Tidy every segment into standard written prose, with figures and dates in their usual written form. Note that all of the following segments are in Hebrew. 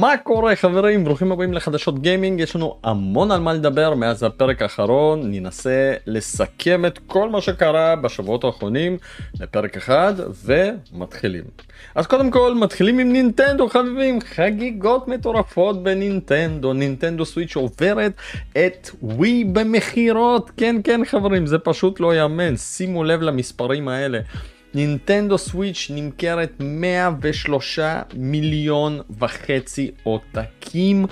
מה קורה חברים, ברוכים הבאים לחדשות גיימינג. יש לנו המון על מה לדבר מאז הפרק האחרון, ננסה לסכם את כל מה שקרה בשבועות האחרונים לפרק אחד ומתחילים. אז קודם כל מתחילים עם נינטנדו חביבים, חגיגות מטורפות בנינטנדו, נינטנדו סוויץ' עוברת את ווי במחירות, כן כן חברים זה פשוט לא יאמן, שימו לב למספרים האלה. נינטנדו סוויץ' נמכרת 103.5 מיליון עותקים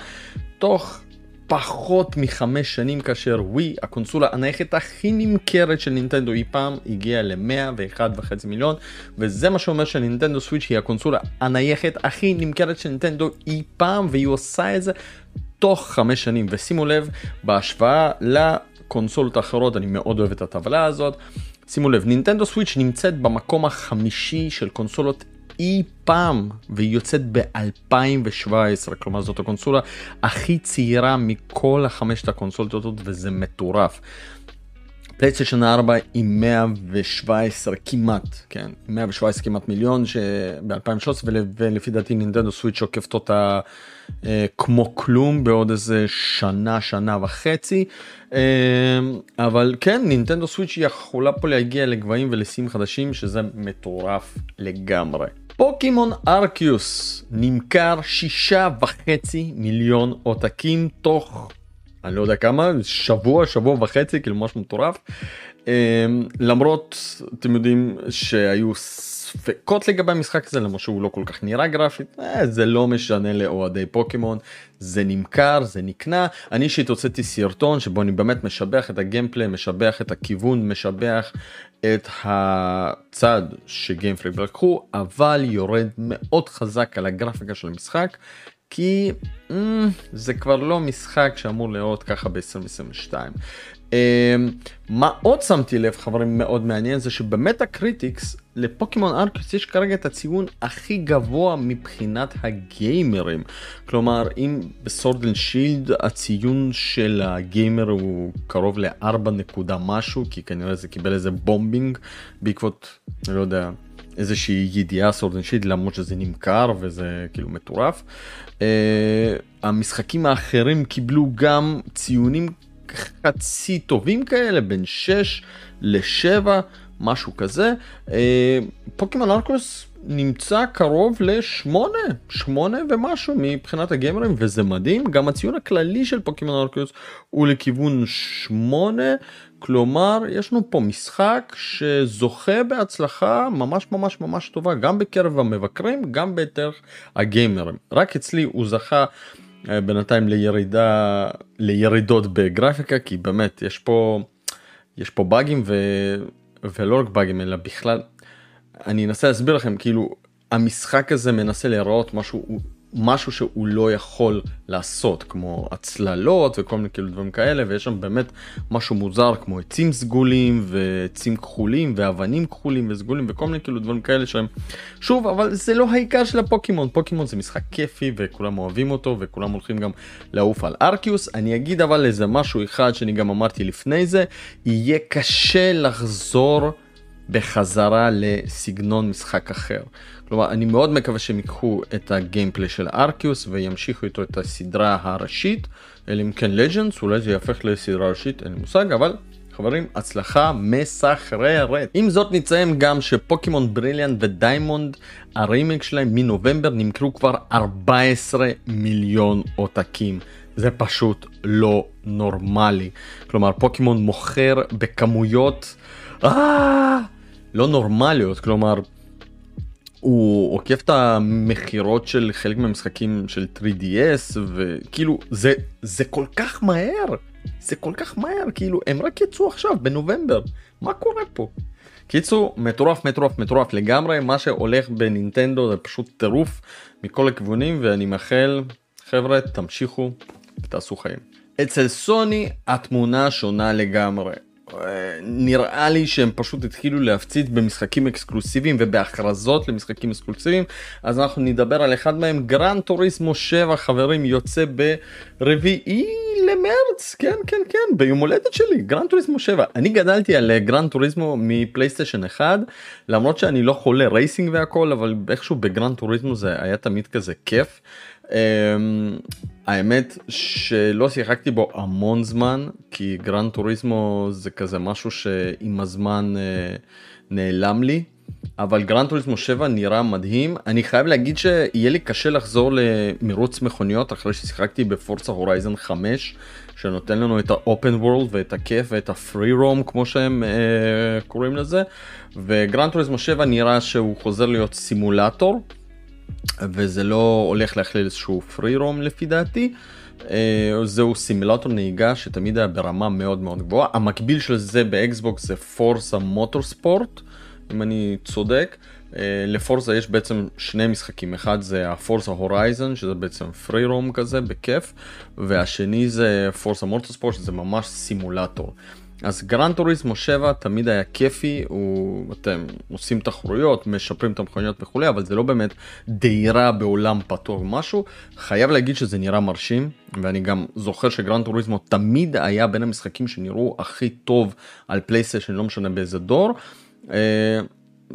תוך פחות מחמש שנים, כאשר ווי, הקונסולה הנייחת הכי נמכרת של נינטנדו אי פעם, הגיעה ל101.5 מיליון, וזה מה שאומר שנינטנדו סוויץ' היא הקונסולה הנייחת הכי נמכרת של נינטנדו אי פעם, והיא עושה את זה תוך חמש שנים. ושימו לב, בהשוואה לקונסולות האחרות, אני מאוד אוהב את הטבלה הזאת, שימו לב, נינטנדו סוויץ' נמצאת במקום החמישי של קונסולות אי פעם, והיא יוצאת ב-2017, כלומר זאת הקונסולה הכי צעירה מכל החמשת הקונסולות, וזה מטורף. פלייסטיישן 4 עם 117 כמעט, כן, 117 כמעט מיליון שב-2013, ולפי דעתי נינטנדו סוויץ' עוקפת אותה כמו כלום בעוד איזה שנה, שנה וחצי, אבל כן, נינטנדו סוויץ' יכולה פה להגיע לגבהים ולשיאים חדשים, שזה מטורף לגמרי. פוקימון ארקיוס נמכר 6.5 מיליון עותקים תוך אני לא יודע כמה, שבוע וחצי, כאילו משהו מטורף. למרות, אתם יודעים שהיו ספקות לגבי המשחק הזה, למה שהוא לא כל כך נראה גרפית, זה לא משנה לאוהדי פוקימון, זה נמכר, זה נקנה. אני אישית הוצאתי סרטון שבו אני באמת משבח את הגיימפליי, משבח את הכיוון, משבח את הצד שגיימפליי לקחו, אבל יורד מאוד חזק על הגרפיקה של המשחק, כי זה כבר לא משחק שאמור להיות ככה ב-2022. מה עוד שמתי לב חברים מאוד מעניין, זה שבמטה קריטיקס לפוקימון ארקיוס יש כרגע את הציון הכי גבוה מבחינת הגיימרים, כלומר אם בסורד אנד שילד הציון של הגיימר הוא קרוב ל4 נקודה משהו, כי כנראה זה קיבל איזה בומבינג בעקבות לא יודע איזושהי ידיעה סורדנשית, למרות שזה נמכר וזה כאילו מטורף. המשחקים האחרים קיבלו גם ציונים חצי טובים כאלה, בין 6 ל-7, משהו כזה. פוקימון ארקיוס נמצא קרוב ל8 ומשהו מבחינת הגיימרים, וזה מדהים. גם הציון הכללי של פוקימון ארקיוס הוא לכיוון 8, כלומר יש לנו פה משחק שזוכה בהצלחה ממש ממש ממש טובה, גם בקרב המבקרים, גם בטח הגיימרים. רק אצלי הוא זכה בינתיים לירידות בגרפיקה, כי באמת יש פה באגים, ולא רק באגים אלא בכלל, אני אנסה להסביר לכם, כאילו המשחק הזה מנסה להיראות משהו שהוא לא יכול לעשות, כמו הצללות וכל מיני כאילו דברים כאלה, ויש שם באמת משהו מוזר כמו עצים סגולים ועצים כחולים ואבנים כחולים וסגולים וכל מיני כאילו דברים כאלה שהם, שוב, אבל זה לא העיקר של הפוקימון. פוקימון זה משחק כיפי וכולם אוהבים אותו וכולם הולכים גם לעוף על ארקיוס. אני אגיד אבל איזה משהו אחד שאני גם אמרתי לפני זה, יהיה קשה לחזור בחזרה לסגנון משחק אחר. כלומר, אני מאוד מקווה שהם ייקחו את הגיימפלי של ארקיוס וימשיכו איתו את הסדרה הראשית, אלא אם כן לג'נדס, אולי זה יהפך לסדרה ראשית, אין לי מושג, אבל חברים, הצלחה מסחררת. עם זאת נציין גם שפוקימון בריליאנט ודיימונד, הרימייק שלהם מנובמבר, נמכרו כבר 14 מיליון עותקים. זה פשוט לא נורמלי. כלומר, פוקימון מוכר בכמויות לא נורמליות, כלומר הוא עוקף את המחירות של חלק מהמשחקים של 3DS, וכאילו זה כל כך מהר, זה כל כך מהר, כאילו הם רק יצאו עכשיו בנובמבר, מה קורה פה? קיצור, מטורף מטורף מטורף לגמרי, מה שהולך בנינטנדו זה פשוט טירוף מכל הכיוונים, ואני מאחל חבר'ה תמשיכו ותעשו חיים. אצל סוני התמונה שונה לגמרי, נראה לי שהם פשוט התחילו להפציץ במשחקים אקסקלוסיביים ובהכרזות למשחקים אקסקלוסיביים, אז אנחנו נדבר על אחד מהם. גרן טוריסמו 7 חברים יוצא ברביעי למרץ, כן כן כן, ביום הולדת שלי, גרן טוריסמו 7. אני גדלתי על גרן טוריסמו מפלייסטיישן 1, למרות שאני לא חולה רייסינג והכל, אבל איכשהו בגרן טוריסמו זה היה תמיד כזה כיף. האמת שלא שיחקתי בו המון זמן, כי גרן טוריסמו זה כזה משהו שעם הזמן נעלם לי, אבל גרן טוריסמו 7 נראה מדהים. אני חייב להגיד שיהיה לי קשה לחזור למירוץ מכוניות אחרי ששיחקתי בפורצה הורייזן 5, שנותן לנו את האופן וורלד ואת הכיף ואת הפרי רום כמו שהם קוראים לזה, וגרן טוריסמו 7 נראה שהוא חוזר להיות סימולטור, וזה לא הולך להכליל איזשהו פרי רום לפי דעתי. זהו סימולטור נהיגה שתמיד היה ברמה מאוד מאוד גבוהה. המקביל של זה באקסבוקס זה פורסה מוטורספורט, אם אני צודק. לפורסה יש בעצם שני משחקים, אחד זה הפורסה הורייזן שזה בעצם פרי רום כזה בכיף, והשני זה פורסה מוטורספורט שזה ממש סימולטור. אז גרן טוריסמו 7 תמיד היה כיפי, אתם עושים תחרויות, משפרים את המכוניות וכולי, אבל זה לא באמת דהירה בעולם פתוח משהו. חייב להגיד שזה נראה מרשים, ואני גם זוכר שגרן טוריסמו תמיד היה בין המשחקים שנראו הכי טוב על פלייסטיישן, לא משנה באיזה דור.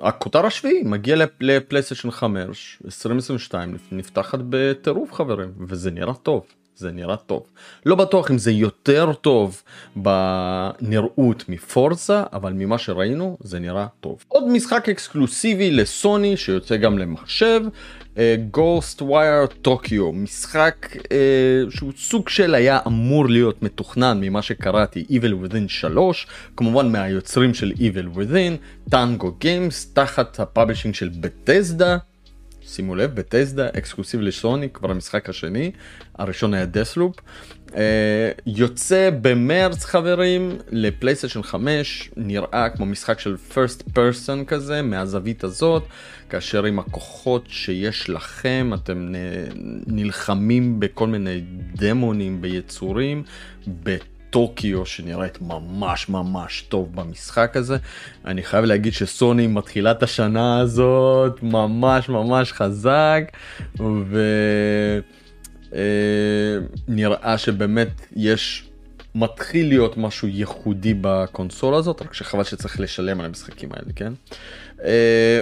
הכותר השביעי מגיע לפלייסטיישן 5, 2022, נפתחת בטירוף חברים, וזה נראה טוב. זה נראה טוב. לא בטוח אם זה יותר טוב בנראות מפורסה, אבל ממה שראינו זה נראה טוב. עוד משחק אקסקלוסיבי לסוני שיוצא גם למחשב, Ghostwire Tokyo, משחק שהוא סוג של היה אמור להיות מתוכנן ממה שקראתי Evil Within 3, כמובן מהיוצרים של Evil Within, Tango Games, תחת הפאבלשינג של Bethesda. שימו לב, בטסדה, אקסקלוסיב לסוני, כבר המשחק השני, הראשון היה דסלופ. יוצא במרץ חברים לפלייסטיישן 5, נראה כמו משחק של first person כזה, מהזווית הזאת, כאשר עם הכוחות שיש לכם, אתם נלחמים בכל מיני דמונים, ביצורים, טוקיו שנראית ממש ממש טוב במשחק הזה. אני חייב להגיד שסוני מתחילה את השנה הזאת ממש ממש חזק, ונראה שבאמת יש מתחיל להיות משהו ייחודי בקונסולה הזאת, רק שחבל שצריך לשלם על המשחקים האלה, כן?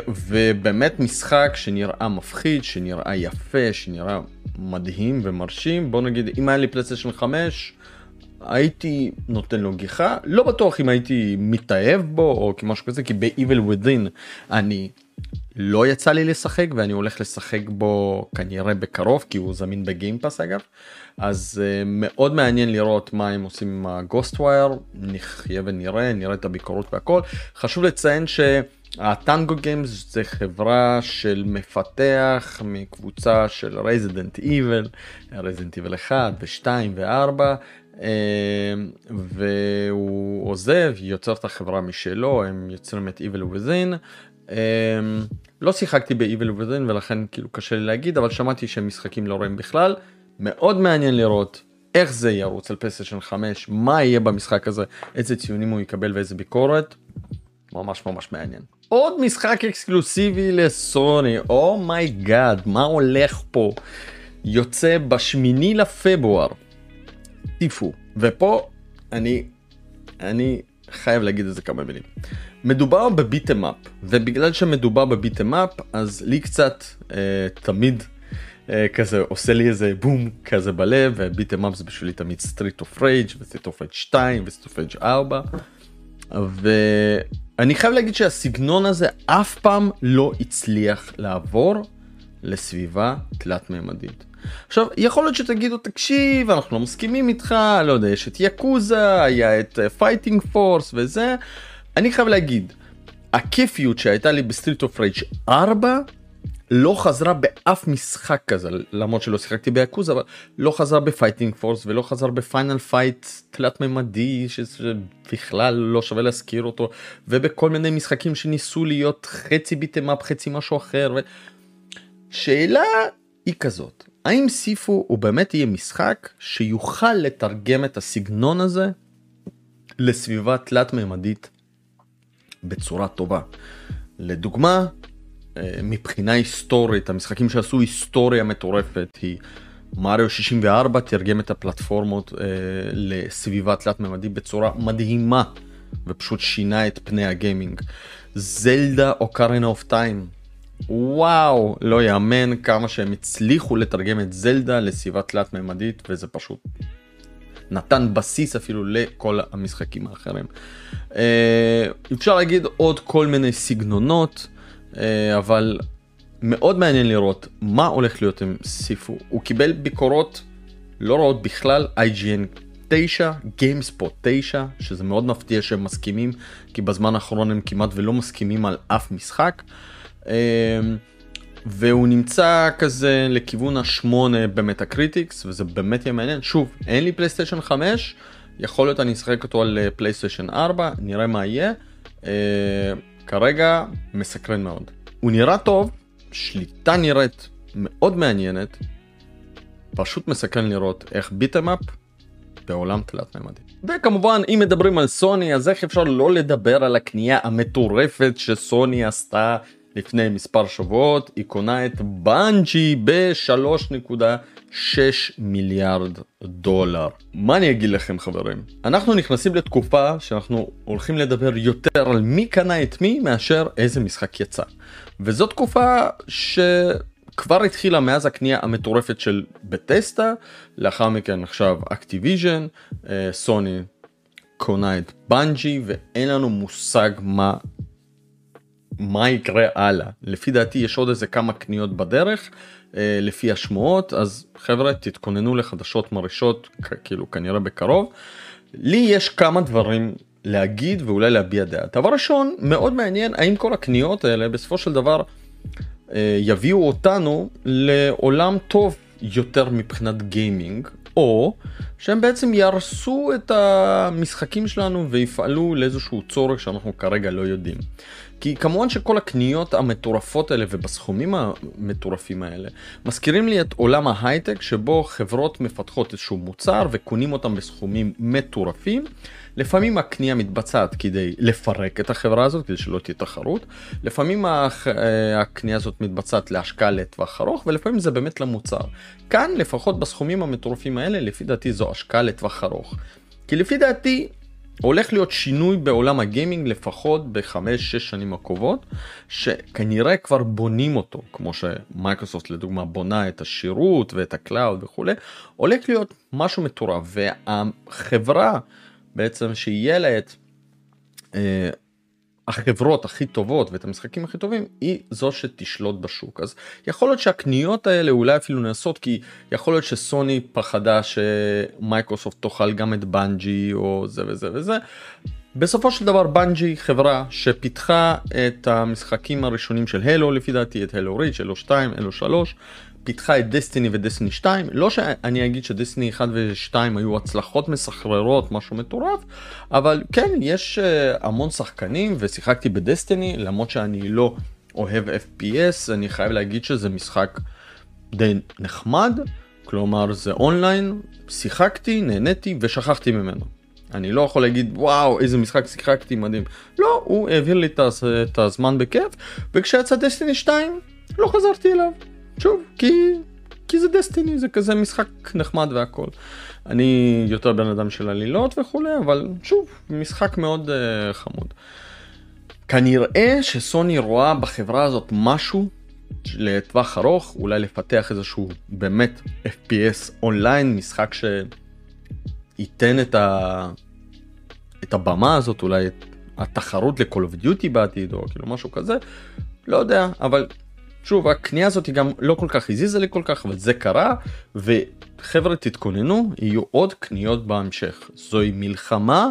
ובאמת משחק שנראה מפחיד, שנראה יפה, שנראה מדהים ומרשים. בוא נגיד, אם היה לי פלייסטיישן 5, הייתי נותן לו גיחה, לא בטוח אם הייתי מתאהב בו או כמשהו כזה, כי ב-Evil Within אני לא יצא לי לשחק, ואני הולך לשחק בו כנראה בקרוב, כי הוא זמין בגיימפאס אגב, אז מאוד מעניין לראות מה הם עושים עם הגוסטווייר, נחיה ונראה, נראה את הביקורות והכל. חשוב לציין שהטנגו גיימס זה חברה של מפתח מקבוצה של Resident Evil, Resident Evil 1 ו-2 ו-4, והוא עוזב, יוצר את החברה משלו, הם יוצרים את Evil Within. לא שיחקתי ב-Evil Within ולכן כאילו קשה לי להגיד, אבל שמעתי שהם משחקים לא רעים בכלל. מאוד מעניין לראות איך זה ירוץ על פלייסטיישן 5, מה יהיה במשחק הזה, איזה ציונים הוא יקבל ואיזה ביקורת. ממש ממש מעניין. עוד משחק אקסקלוסיבי לסוני, Oh my God, מה הולך פה? יוצא בשמיני לפברואר סיפו, ופה אני חייב להגיד את זה כמה מילים. מדובר בביטמאפ, ובגלל שמדובר בביטמאפ, אז לי קצת תמיד כזה עושה לי איזה בום כזה בלב, וביטמאפ זה בשבילי תמיד סטריט אוף רייג' וסטריט אוף רייג' 2 וסטריט אוף רייג' 4, ואני חייב להגיד שהסגנון הזה אף פעם לא הצליח לעבור לסביבה תלת מימדית. עכשיו, יכול להיות שתגידו, תקשיב, אנחנו לא מסכימים איתך, לא יודע, יש את יקוזה, היה את פייטינג פורס וזה. אני חייב להגיד, הכיפיות שהייתה לי בסטריט אוף רייג' 4 לא חזרה באף משחק כזה, למרות שלא שיחקתי ביקוזה, אבל לא חזרה בפייטינג פורס ולא חזרה בפיינל פייט תלת מימדי, שבכלל לא שווה להזכיר אותו, ובכל מיני משחקים שניסו להיות חצי ביטמאפ, חצי משהו אחר. שאלה היא כזאת, האם סיפו הוא באמת יהיה משחק שיוכל לתרגם את הסגנון הזה לסביבה תלת מימדית בצורה טובה? לדוגמה, מבחינה היסטורית, המשחקים שעשו היסטוריה מטורפת היא מריו 64, תרגם את הפלטפורמות לסביבה תלת מימדית בצורה מדהימה, ופשוט שינה את פני הגיימינג. זלדה אוקרינה אוף טיים וואו, לא יאמן כמה שהם הצליחו לתרגם את זלדה לסביבה תלת ממדית, וזה פשוט נתן בסיס אפילו לכל המשחקים האחרים. אפשר להגיד עוד כל מיני סגנונות, אבל מאוד מעניין לראות מה הולך להיות עם סיפו. הוא קיבל ביקורות לא רעות בכלל, IGN 9, GameSpot 9, שזה מאוד מפתיע שהם מסכימים, כי בזמן האחרון הם כמעט ולא מסכימים על אף משחק. והוא נמצא כזה לכיוון ה8 במטה-קריטיקס, וזה באמת יהיה מעניין. שוב, אין לי פלייסטיישן 5, יכול להיות אני אשחק אותו על פלייסטיישן 4, נראה מה יהיה. כרגע מסקרן מאוד. הוא נראה טוב, שליטה נראית מאוד מעניינת, פשוט מסקרן לראות איך ביטמאפ בעולם תלת ממדי. וכמובן, אם מדברים על סוני, אז איך אפשר לא לדבר על הקנייה המטורפת שסוני עשתה לפני מספר שבועות? היא קונה את בנג'י ב$3.6 מיליארד. מה אני אגיד לכם חברים? אנחנו נכנסים לתקופה שאנחנו הולכים לדבר יותר על מי קנה את מי מאשר איזה משחק יצא. וזו תקופה שכבר התחילה מאז הקנייה המטורפת של בטסטה, לאחר מכן עכשיו אקטיביז'ן, סוני קונה את בנג'י, ואין לנו מושג מה יקרה הלאה. לפי דעתי יש עוד איזה כמה קניות בדרך, לפי השמועות, אז חבר'ה תתכוננו לחדשות מרעישות, כאילו כנראה בקרוב. לי יש כמה דברים להגיד ואולי להביע דעה. דבר ראשון, מאוד מעניין האם כל הקניות האלה בסופו של דבר יביאו אותנו לעולם טוב יותר מבחינת גיימינג, או שהם בעצם ירסו את המשחקים שלנו ויפעלו לאיזשהו צורך שאנחנו כרגע לא יודעים. כי כמובן שכל הקניות המטורפות האלה ובסכומים המטורפים האלה מזכירים לי את עולם ההייטק, שבו חברות מפתחות איזשהו מוצר וקונים אותם בסכומים מטורפים. לפעמים הקנייה מתבצעת כדי לפרק את החברה הזאת, כדי שלא תהיה תחרות. לפעמים הקנייה הזאת מתבצעת להשקעה לטווח ארוך, ולפעמים זה באמת למוצר. כאן, לפחות בסכומים המטורפים האלה, לפי דעתי זו השקעה לטווח ארוך. כי לפי דעתי הולך להיות שינוי בעולם הגיימינג לפחות ב5-6 שנים הקרובות, שכנראה כבר בונים אותו, כמו שמייקרוסופט לדוגמה בונה את השירות ואת הקלאוד וכו'. הולך להיות משהו מטורף, והחברה בעצם שיהיה לה את החברות הכי טובות ואת המשחקים הכי טובים, היא זו שתשלוט בשוק. אז יכול להיות שהקניות האלה אולי אפילו נעשות, כי יכול להיות שסוני פחדה שמייקרוסופט תאכל גם את בנג'י או זה וזה וזה. בסופו של דבר בנג'י חברה שפיתחה את המשחקים הראשונים של הלו, לפי דעתי את הלו ריץ', הלו 2, הלו 3, פיתחה את דסטיני ודסטיני 2, לא שאני אגיד שדסטיני 1 ו2 היו הצלחות מסחררות, משהו מטורף, אבל כן, יש המון שחקנים, ושיחקתי בדסטיני, למרות שאני לא אוהב FPS, אני חייב להגיד שזה משחק די נחמד, כלומר זה אונליין, שיחקתי, נהניתי ושכחתי ממנו. אני לא יכול להגיד, וואו, איזה משחק שיחקתי, מדהים. לא, הוא העביר לי את הזמן בכיף, וכשיצא דסטיני 2, לא חזרתי אליו. שוב, כי זה דסטיני, זה כזה משחק נחמד והכל. אני יותר בן אדם של עלילות וכולי, אבל שוב, משחק מאוד חמוד. כנראה שסוני רואה בחברה הזאת משהו לטווח ארוך, אולי לפתח איזשהו באמת FPS אונליין, משחק ייתן את הבמה הזאת, אולי את התחרות לקול אוף דיוטי בעתיד, או כאילו משהו כזה, לא יודע, אבל שוב, הקנייה הזאת היא גם לא כל כך הזיזה לי כל כך, אבל זה קרה, וחבר'ה תתכוננו, יהיו עוד קניות בהמשך. זוהי מלחמה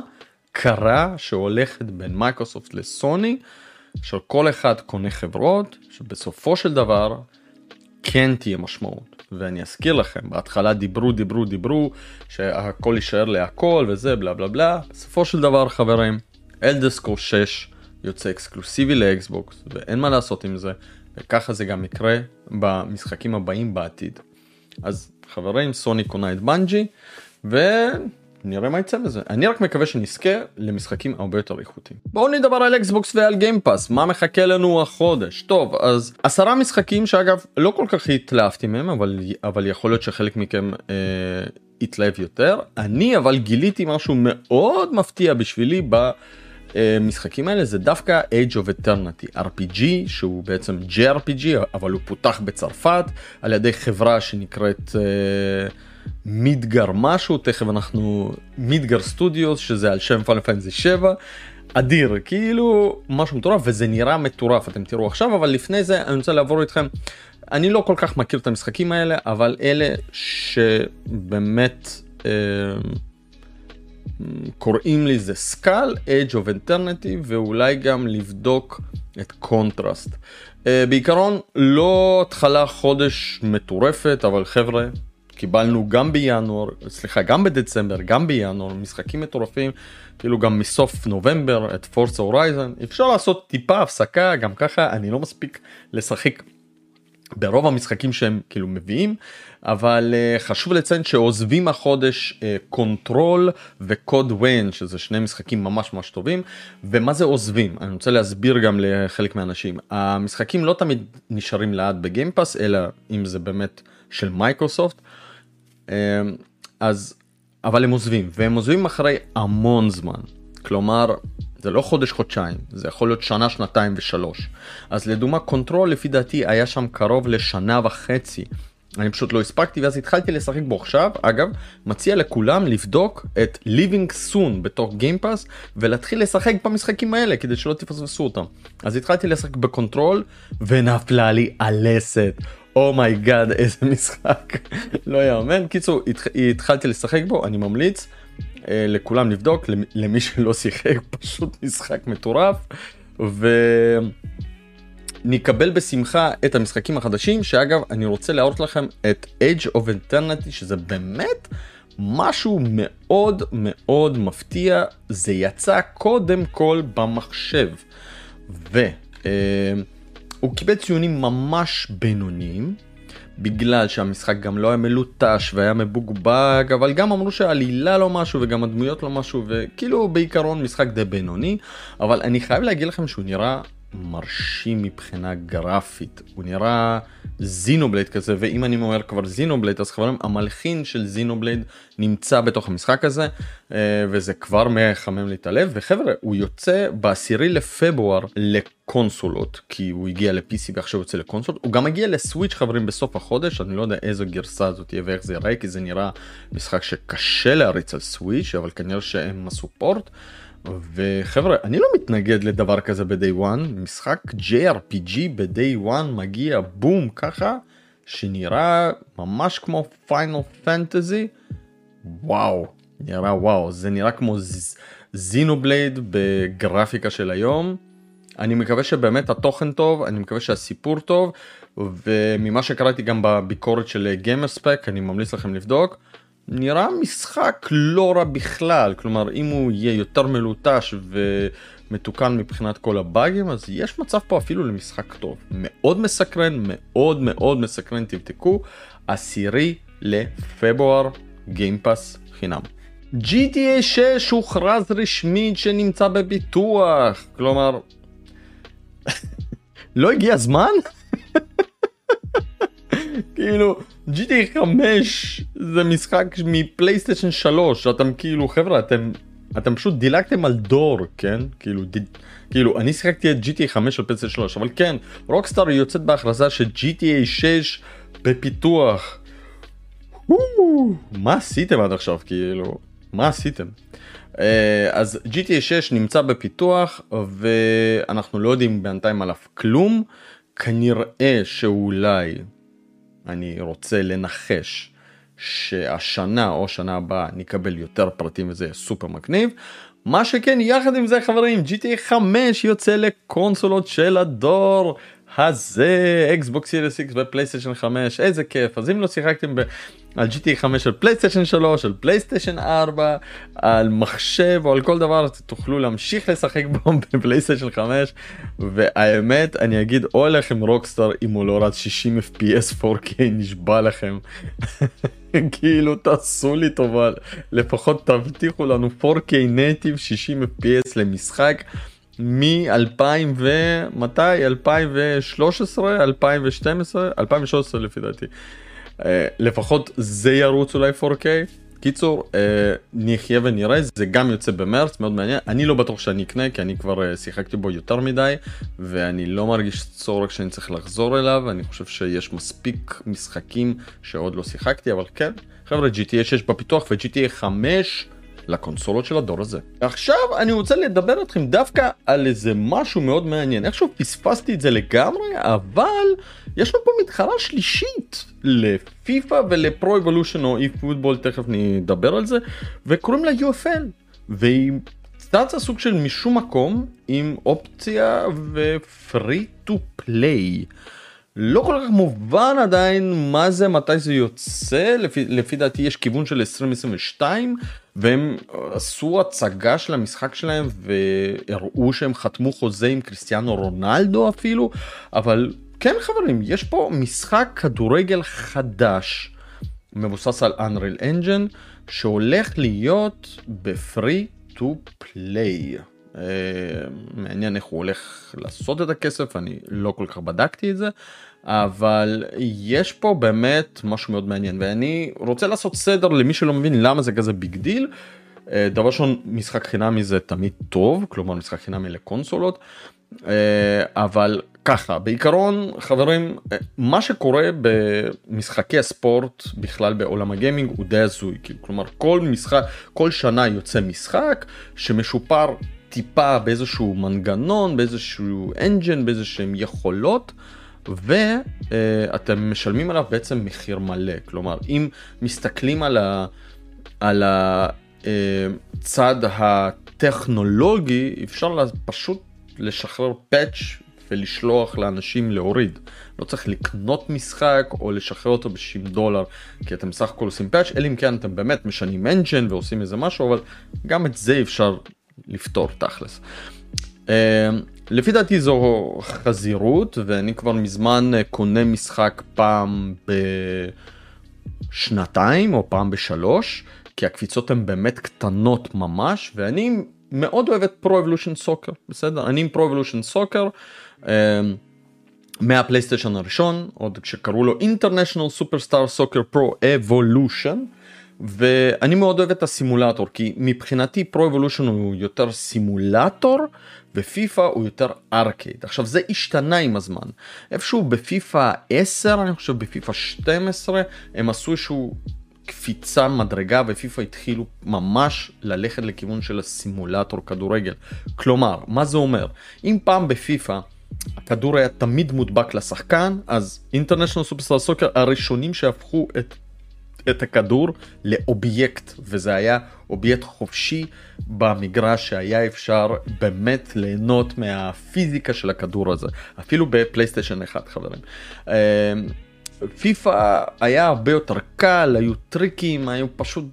קרה שהולכת בין מייקרוסופט לסוני, שכל אחד קונה חברות, שבסופו של דבר כן תהיה משמעות. ואני אזכיר לכם, בהתחלה דיברו, שהכל יישאר להכל וזה, בלה בלה בלה. בסופו של דבר, חברים, אלדסקור 6 יוצא אקסקלוסיבי לאקסבוקס, ואין מה לעשות עם זה, וככה זה גם יקרה במשחקים הבאים בעתיד. אז חברים, סוני קונה את בנג'י, ונראה מה יצא בזה. אני רק מקווה שנזכה למשחקים הרבה יותר איכותיים. בואו נדבר על אקסבוקס ועל גיימפאס, מה מחכה לנו החודש? טוב, אז 10 משחקים שאגב לא כל כך התלהבתי מהם, אבל יכול להיות שחלק מכם התלהב יותר. אני אבל גיליתי משהו מאוד מפתיע בשבילי המשחקים האלה זה דווקא Age of Eternity, RPG, שהוא בעצם JRPG, אבל הוא פותח בצרפת, על ידי חברה שנקראת מידגר משהו, תכף אנחנו מידגר סטודיוס, שזה על שם Final Fantasy 7, אדיר, כאילו משהו מטורף, וזה נראה מטורף, אתם תראו עכשיו, אבל לפני זה אני רוצה לעבור איתכם, אני לא כל כך מכיר את המשחקים האלה, אבל אלה שבאמת קוראים לי זה סקל, Age of Eternity, ואולי גם לבדוק את קונטרסט. בעיקרון לא התחלה חודש מטורפת, אבל חבר'ה, קיבלנו גם בינואר, סליחה, גם בדצמבר, גם בינואר, משחקים מטורפים, כאילו גם מסוף נובמבר, את Forza Horizon, אפשר לעשות טיפה הפסקה, גם ככה אני לא מספיק לשחק ברוב המשחקים שהם כאילו מביאים, אבל חשוב לציין שעוזבים החודש Control ו-Code Wayne, שזה שני משחקים ממש ממש טובים, ומה זה עוזבים? אני רוצה להסביר גם לחלק מהאנשים, המשחקים לא תמיד נשארים לעד בגיימפאס, אלא אם זה באמת של מייקרוסופט, אז, אבל הם עוזבים, והם עוזבים אחרי המון זמן, כלומר, זה לא חודש חודשיים, זה יכול להיות שנה, שנתיים ושלוש. אז לדוגמה, קונטרול לפי דעתי היה שם קרוב לשנה וחצי. אני פשוט לא הספקתי ואז התחלתי לשחק בו עכשיו. אגב, מציע לכולם לבדוק את Living Soon בתוך Game Pass ולהתחיל לשחק במשחקים האלה כדי שלא תפספסו אותם. אז התחלתי לשחק בקונטרול ונפלה לי הלסת. אומייגאד, איזה משחק. לא יאמן. קיצור, התחלתי לשחק בו, אני ממליץ. לכולם לבדוק, למי שלא שיחק, פשוט משחק מטורף, ונקבל בשמחה את המשחקים החדשים, שאגב, אני רוצה להראות לכם את Age of Eternity, שזה באמת משהו מאוד מאוד מפתיע, זה יצא קודם כל במחשב, והוא קיבל ציונים ממש בינוניים, בגלל שהמשחק גם לא היה מלוטש והיה מבוגבג, אבל גם אמרו שהעלילה לא משהו וגם הדמויות לא משהו, וכאילו בעיקרון משחק די בינוני, אבל אני חייב להגיד לכם שהוא נראה מרשים מבחינה גרפית, הוא נראה זינובלייד כזה, ואם אני אומר כבר זינובלייד, אז חברים, המלחין של זינובלייד נמצא בתוך המשחק הזה, וזה כבר מחמם לי את הלב, וחבר'ה, הוא יוצא ב10 לפברואר לקונסולות, כי הוא הגיע ל-PC ועכשיו יוצא לקונסולות, הוא גם הגיע לסוויץ' חברים בסוף החודש, אני לא יודע איזו גרסה זאת תהיה ואיך זה יראה, כי זה נראה משחק שקשה להריץ על סוויץ', אבל כנראה שהם עשו פורט, וחבר'ה, אני לא מתנגד לדבר כזה ב-Day One, משחק JRPG ב-Day One מגיע בום ככה, שנראה ממש כמו Final Fantasy, וואו, נראה וואו, זה נראה כמו Xenoblade בגרפיקה של היום, אני מקווה שבאמת התוכן טוב, אני מקווה שהסיפור טוב, וממה שקראתי גם בביקורת של Gamer Spec, אני ממליץ לכם לבדוק, נראה משחק לא רע בכלל, כלומר אם הוא יהיה יותר מלוטש ומתוקן מבחינת כל הבאגים, אז יש מצב פה אפילו למשחק טוב, מאוד מסקרן, מאוד מאוד מסקרן, תבדקו, 10 לפברואר, גיימפאס חינם. GTA 6 הוכרז רשמית שנמצא בביטוח, כלומר, לא הגיע הזמן? כאילו, GTA 5 זה משחק מפלייסטיישן 3, אתם כאילו, חבר'ה, אתם פשוט דילגתם על דור, כן? כאילו, אני שיחקתי את GTA 5 על פלייסטיישן 3, אבל כן, רוקסטאר יוצאת בהכרזה ש-GTA 6 בפיתוח. מה עשיתם עד עכשיו, כאילו? מה עשיתם? אז GTA 6 נמצא בפיתוח, ואנחנו לא יודעים בינתיים עליו כלום, כנראה שאולי... אני רוצה לנחש שהשנה או שנה הבאה נקבל יותר פרטים וזה סופר מגניב. מה שכן, יחד עם זה חברים, GTA 5 יוצא לקונסולות של הדור הזה, Xbox Series X ופלייסטיישן 5, איזה כיף. אז אם לא שיחקתם על GTA 5 על פלייסטיישן 3, על פלייסטיישן 4, על מחשב או על כל דבר, תוכלו להמשיך לשחק בו בפלייסטיישן 5, והאמת אני אגיד אוי לכם רוקסטאר אם הוא לא רץ 60 FPS 4K, נשבע לכם. כאילו תעשו לי טובה, לפחות תבטיחו לנו 4K native 60 FPS למשחק, מ-2000 ומתי? 2013, 2012, 2013 לפי דעתי. לפחות זה ירוץ אולי 4K, קיצור, נחיה ונראה, זה גם יוצא במרץ, מאוד מעניין. אני לא בטוח שאני אקנה, כי אני כבר שיחקתי בו יותר מדי, ואני לא מרגיש צורך שאני צריך לחזור אליו. אני חושב שיש מספיק משחקים שעוד לא שיחקתי, אבל כן, חבר'ה, GTA 6 בפיתוח ו-GTA 5 לקונסולות של הדור הזה. עכשיו אני רוצה לדבר איתכם דווקא על איזה משהו מאוד מעניין. איכשהו פספסתי את זה לגמרי, אבל יש לנו פה מתחרה שלישית לפיפה ולפרו אבולושן או eFootball, תכף נדבר על זה, וקוראים לה UFL, והיא צצה סוג של משום מקום עם אופציה ו-free to play. לא כל כך מובן עדיין מה זה, מתי זה יוצא. לפי דעתי יש כיוון של 2022, והם עשו הצגה של המשחק שלהם והראו שהם חתמו חוזה עם קריסטיאנו רונלדו אפילו. אבל כן חברים, יש פה משחק כדורגל חדש מבוסס על Unreal Engine שהולך להיות ב-free to play. מעניין איך הוא הולך לעשות את הכסף, אני לא כל כך בדקתי את זה, אבל יש פה באמת משהו מאוד מעניין, ואני רוצה לעשות סדר למי שלא מבין למה זה כזה ביג דיל. דבר ראשון, משחק חינמי זה תמיד טוב, כלומר משחק חינמי לקונסולות, אבל ככה, בעיקרון חברים, מה שקורה במשחקי הספורט בכלל בעולם הגיימינג הוא די הזוי, כלומר כל שנה יוצא משחק שמשופר טיפה באיזשהו מנגנון, באיזשהו engine, באיזשהם יכולות, ואתם משלמים עליו בעצם מחיר מלא. כלומר, אם מסתכלים על הצד הטכנולוגי, אפשר פשוט לשחרר פאץ' ולשלוח לאנשים להוריד. לא צריך לקנות משחק או לשחרר אותו ב$60, כי אתם סך הכל עושים פאץ', אלא אם כן אתם באמת משנים engine ועושים איזה משהו, אבל גם את זה אפשר לפתור תכלס. לפי דעתי זו חזירות, ואני כבר מזמן קונה משחק פעם בשנתיים או פעם ב3, כי הקפיצות הן באמת קטנות ממש, ואני מאוד אוהב את פרו אבולושן סוקר, בסדר? אני עם פרו אבולושן סוקר מהפלייסטיישן הראשון, עוד כשקראו לו International Superstar Soccer Pro Evolution, ואני מאוד אוהב את הסימולטור, כי מבחינתי פרו אבולושן הוא יותר סימולטור, ופיפה הוא יותר ארקייד. עכשיו זה השתנה עם הזמן, איפשהו בפיפה 10, אני חושב בפיפה 12, הם עשו איזשהו קפיצה מדרגה, ופיפה התחילו ממש ללכת לכיוון של הסימולטור כדורגל. כלומר, מה זה אומר? אם פעם בפיפה הכדור היה תמיד מודבק לשחקן, אז אינטרנשיונל סופרסטאר סוקר הראשונים שהפכו את הכדור לאובייקט, וזה היה אובייקט חופשי במגרש שהיה אפשר באמת ליהנות מהפיזיקה של הכדור הזה, אפילו בפלייסטיישן 1 חברים. פיפה היה הרבה יותר קל, היו טריקים, היו פשוט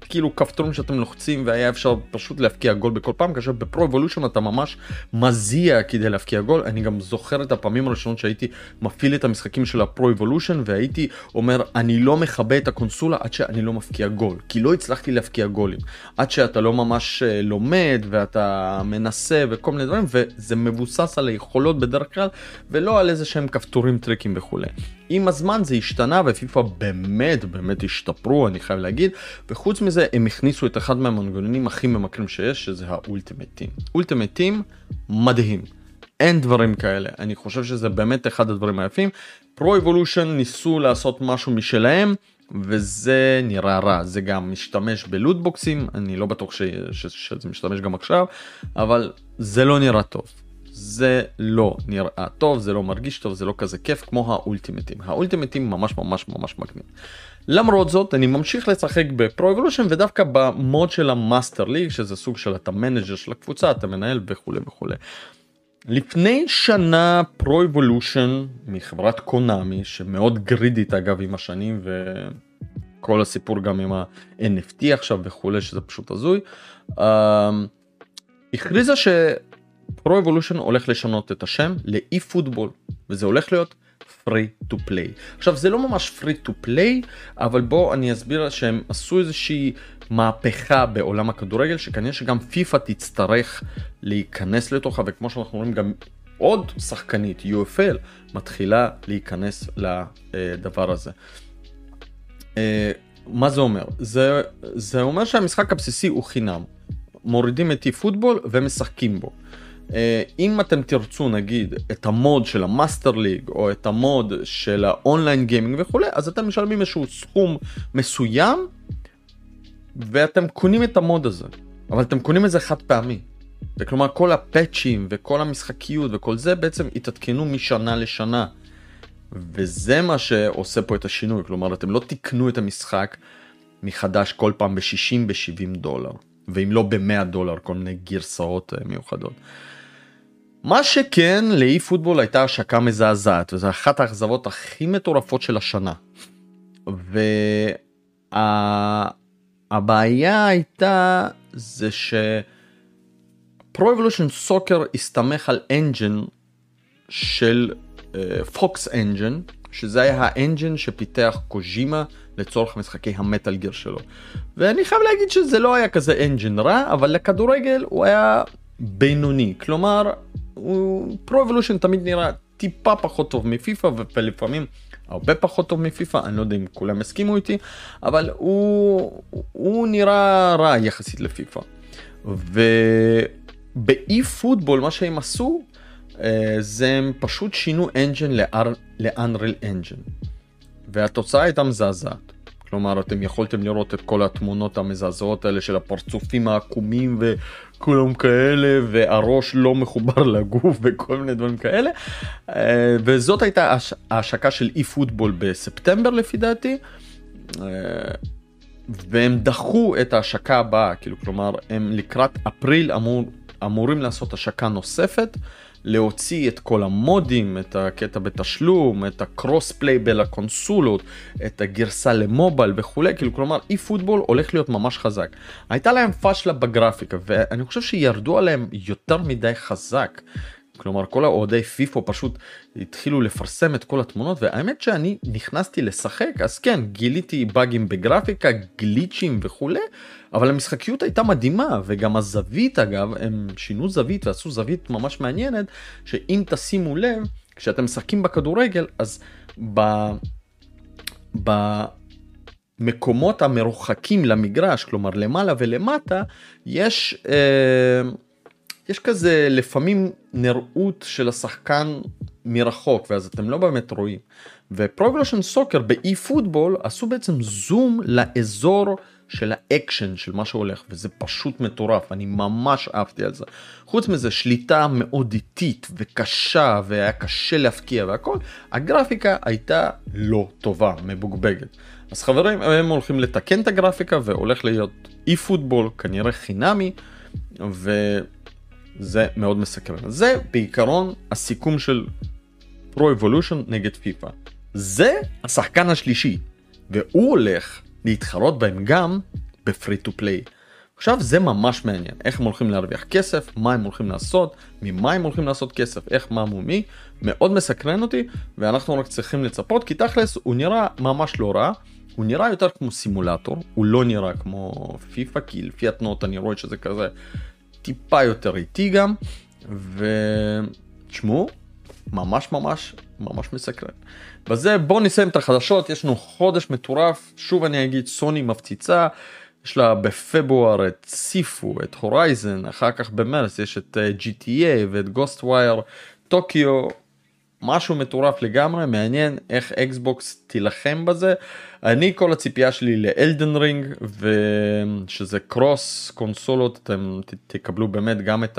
כאילו כפתורים שאתם לוחצים והיה אפשר פשוט להפקיע גול בכל פעם, כאשר בפרו אבולושן אתה ממש מזיע כדי להפקיע גול. אני גם זוכר את הפעמים הראשונות שהייתי מפעיל את המשחקים של הפרו אבולושן, והייתי אומר אני לא מכבה את הקונסולה עד שאני לא מפקיע גול, כי לא הצלחתי להפקיע גולים, עד שאתה לא ממש לומד ואתה מנסה וכל מיני דברים, וזה מבוסס על היכולות בדרך כלל ולא על איזה שהם כפתורים, טריקים וכולי. עם הזמן זה השתנה, ופיפה באמת השתפרו, אני חייב להגיד, וחוץ מזה הם הכניסו את אחד מהמנגנונים הכי ממכרים שיש, שזה האולטימטים. אולטימטים מדהים, אין דברים כאלה, אני חושב שזה באמת אחד הדברים היפים. פרו אבולושן ניסו לעשות משהו משלהם, וזה נראה רע. זה גם משתמש בלוטבוקסים, אני לא בטוח שזה משתמש גם עכשיו, אבל זה לא נראה טוב. זה לא נראה טוב, זה לא מרגיש טוב, זה לא כזה כיף כמו האולטימטים. האולטימטים ממש מגניב. למרות זאת, אני ממשיך לשחק בפרו אבולושן, ודווקא במוד של המאסטר ליג, שזה סוג של אתה מנג'ר של הקבוצה, אתה מנהל וכו'. לפני שנה פרו אבולושן מחברת קונאמי, שמאוד גרידית אגב עם השנים, וכל הסיפור גם עם ה-NFT עכשיו וכו', שזה פשוט הזוי, הכריזה ש פרו אבולושן הולך לשנות את השם לאי-פוטבול, וזה הולך להיות free to play. עכשיו זה לא ממש free to play, אבל בואו אני אסביר שהם עשו איזושהי מהפכה בעולם הכדורגל, שכנראה שגם פיפה תצטרך להיכנס לתוכה, וכמו שאנחנו רואים גם עוד שחקנית UFL מתחילה להיכנס לדבר הזה. מה זה אומר? זה אומר שהמשחק הבסיסי הוא חינם. מורידים את אי-פוטבול ומשחקים בו. אם אתם תרצו נגיד את המוד של המאסטר ליג או את המוד של האונליין גיימינג וכו', אז אתם משלמים איזשהו סכום מסוים ואתם קונים את המוד הזה, אבל אתם קונים את זה חד פעמי. וכלומר כל הפאצ'ים וכל המשחקיות וכל זה בעצם יתעדכנו משנה לשנה, וזה מה שעושה פה את השינוי. כלומר אתם לא תקנו את המשחק מחדש כל פעם ב-60 ב-70 דולר, ואם לא ב-100 דולר כל מיני גרסאות מיוחדות. מה שכן, לאי-פוטבול הייתה השקה מזעזעת, וזו אחת האכזבות הכי מטורפות של השנה. והבעיה הייתה זה ש פרו אבולושן סוקר הסתמך על אנג'ן של פוקס אנג'ן, שזה היה האנג'ן שפיתח קוג'ימה לצורך משחקי המטל גיר שלו. ואני חייב להגיד שזה לא היה כזה אנג'ן רע, אבל לכדורגל הוא היה בינוני. כלומר, פרו אבולושן תמיד נראה טיפה פחות טוב מפיפה, ולפעמים הרבה פחות טוב מפיפה, אני לא יודע אם כולם הסכימו איתי, אבל הוא נראה רע יחסית לפיפה. ובאי-פוטבול מה שהם עשו, אז הם פשוט שינו אנג'ן ל-Unreal Engine, והתוצאה הייתה מזעזעת. כלומר אתם יכולתם לראות את כל התמונות המזעזעות האלה של הפרצופים העקומים וכולם כאלה, והראש לא מחובר לגוף וכל מיני דברים כאלה. וזאת הייתה ההשקה של eFootball בספטמבר לפי דעתי, והם דחו את ההשקה הבאה, כלומר הם לקראת אפריל אמורים לעשות השקה נוספת, להוציא את כל המודים, את הקטע בתשלום, את הקרוס פליי בין הקונסולות, את הגרסה למובייל וכו'. כלומר אי-פוטבול הולך להיות ממש חזק. הייתה להם פשלה בגרפיקה, ואני חושב שירדו עליהם יותר מדי חזק. כלומר כל האוהדי פיפו פשוט התחילו לפרסם את כל התמונות, והאמת שאני נכנסתי לשחק, אז כן, גיליתי באגים בגרפיקה, גליצ'ים וכו', אבל המשחקיות הייתה מדהימה, וגם הזווית אגב, הם שינו זווית ועשו זווית ממש מעניינת, שאם תשימו לב, כשאתם משחקים בכדורגל, אז במקומות המרוחקים למגרש, כלומר למעלה ולמטה, יש כזה לפעמים נראות של השחקן מרחוק, ואז אתם לא באמת רואים. ופרו אבולושן סוקר באי-פוטבול עשו בעצם זום לאזור של האקשן, של מה שהולך, וזה פשוט מטורף, אני ממש אהבתי על זה. חוץ מזה, שליטה מאוד איטית וקשה, והיה קשה להפקיע והכל, הגרפיקה הייתה לא טובה, מבוגבגת. אז חברים, הם הולכים לתקן את הגרפיקה, והולך להיות אי-פוטבול, כנראה חינמי, זה מאוד מסקרן. זה בעיקרון הסיכום של פרו אבולושן נגד פיפה. זה השחקן השלישי, והוא הולך להתחרות בהם גם בפרי טו פליי. עכשיו זה ממש מעניין, איך הם הולכים להרוויח כסף, מה הם הולכים לעשות, ממה הם הולכים לעשות כסף, איך, מה, מומי, מאוד מסקרן אותי, ואנחנו רק צריכים לצפות, כי תכלס הוא נראה ממש לא רע, הוא נראה יותר כמו סימולטור, הוא לא נראה כמו פיפה, כי לפי התנועות אני רואה שזה כזה טיפה יותר איטי גם, ותשמעו, ממש ממש ממש מסקרן. וזה, בואו נסיים את החדשות, יש לנו חודש מטורף, שוב אני אגיד, סוני מפציצה, יש לה בפברואר את סיפו, את הורייזן, אחר כך במרס יש את GTA ואת Ghostwire טוקיו, משהו מטורף לגמרי, מעניין איך אקסבוקס תילחם בזה. אני כל הציפייה שלי לאלדן רינג, ושזה קרוס קונסולות, אתם תקבלו באמת גם את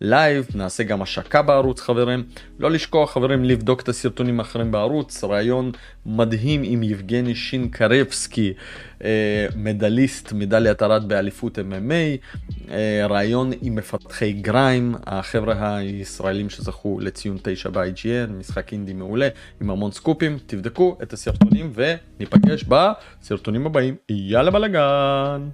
הלייב, נעשה גם השקה בערוץ חברים, לא לשכוח חברים לבדוק את הסרטונים האחרים בערוץ, רעיון מדהים עם יבגני שינקרבסקי, מדליסט, מדליית ארד באליפות MMA, רעיון עם מפתחי גריים, החבר'ה הישראלים שזכו לציון 9 ב-IGN, משחק אינדי מעולה עם המון סקופים, תבדקו את הסרטונים וניפגש בסרטונים הבאים, יאללה בלגן.